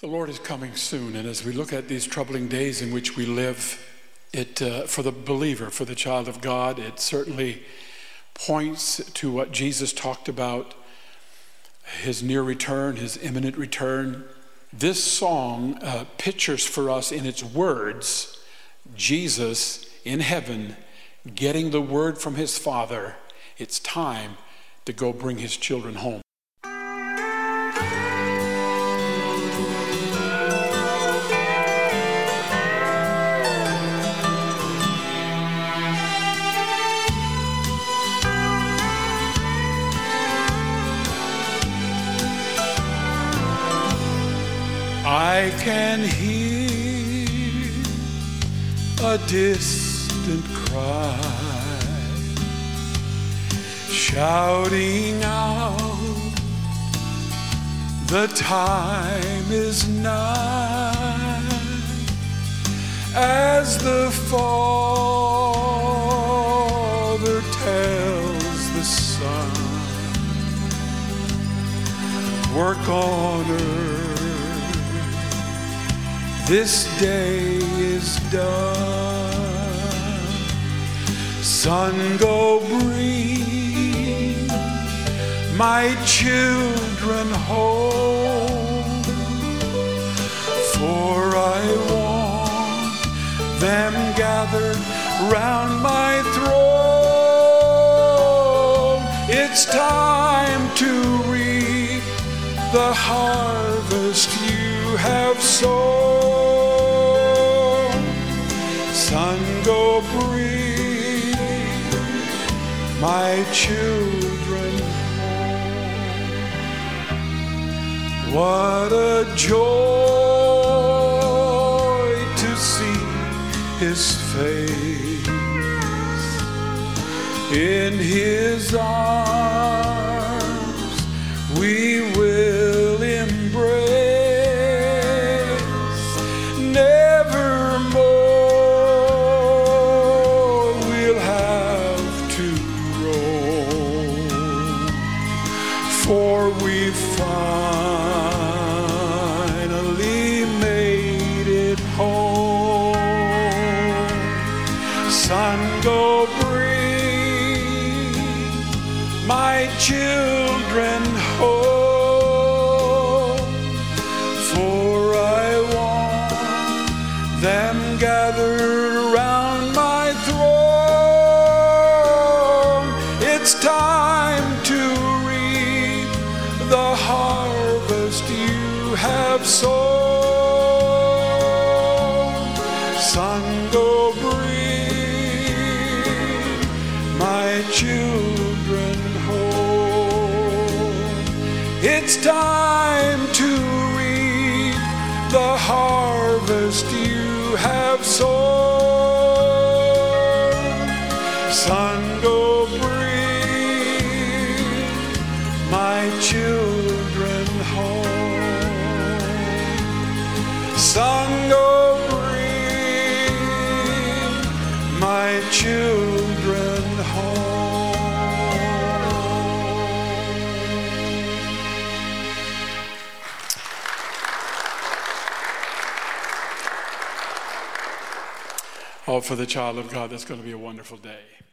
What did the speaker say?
The Lord is coming soon, and as we look at these troubling days in which we live, for the believer, for the child of God, it certainly points to what Jesus talked about, his near return, his imminent return. This song pictures for us in its words, Jesus in heaven, getting the word from his Father, it's time to go bring his children home. I can hear a distant cry shouting out, the time is nigh, as the Father tells the Son, work on earth, this day is done. Son, go bring my children home, for I want them gathered round my throne. It's time to reap the harvest you have sown. Son, go bring my children home. What a joy to see his face. In his arms we will embrace. For we finally made it home. Son, go bring my children home, for I want them gathered around my throne. It's time to the harvest you have sown. Son, go bring my children home. It's time to reap the harvest you have sown. Son, go bring my children. Son, go bring my children home. Oh, for the child of God, that's going to be a wonderful day.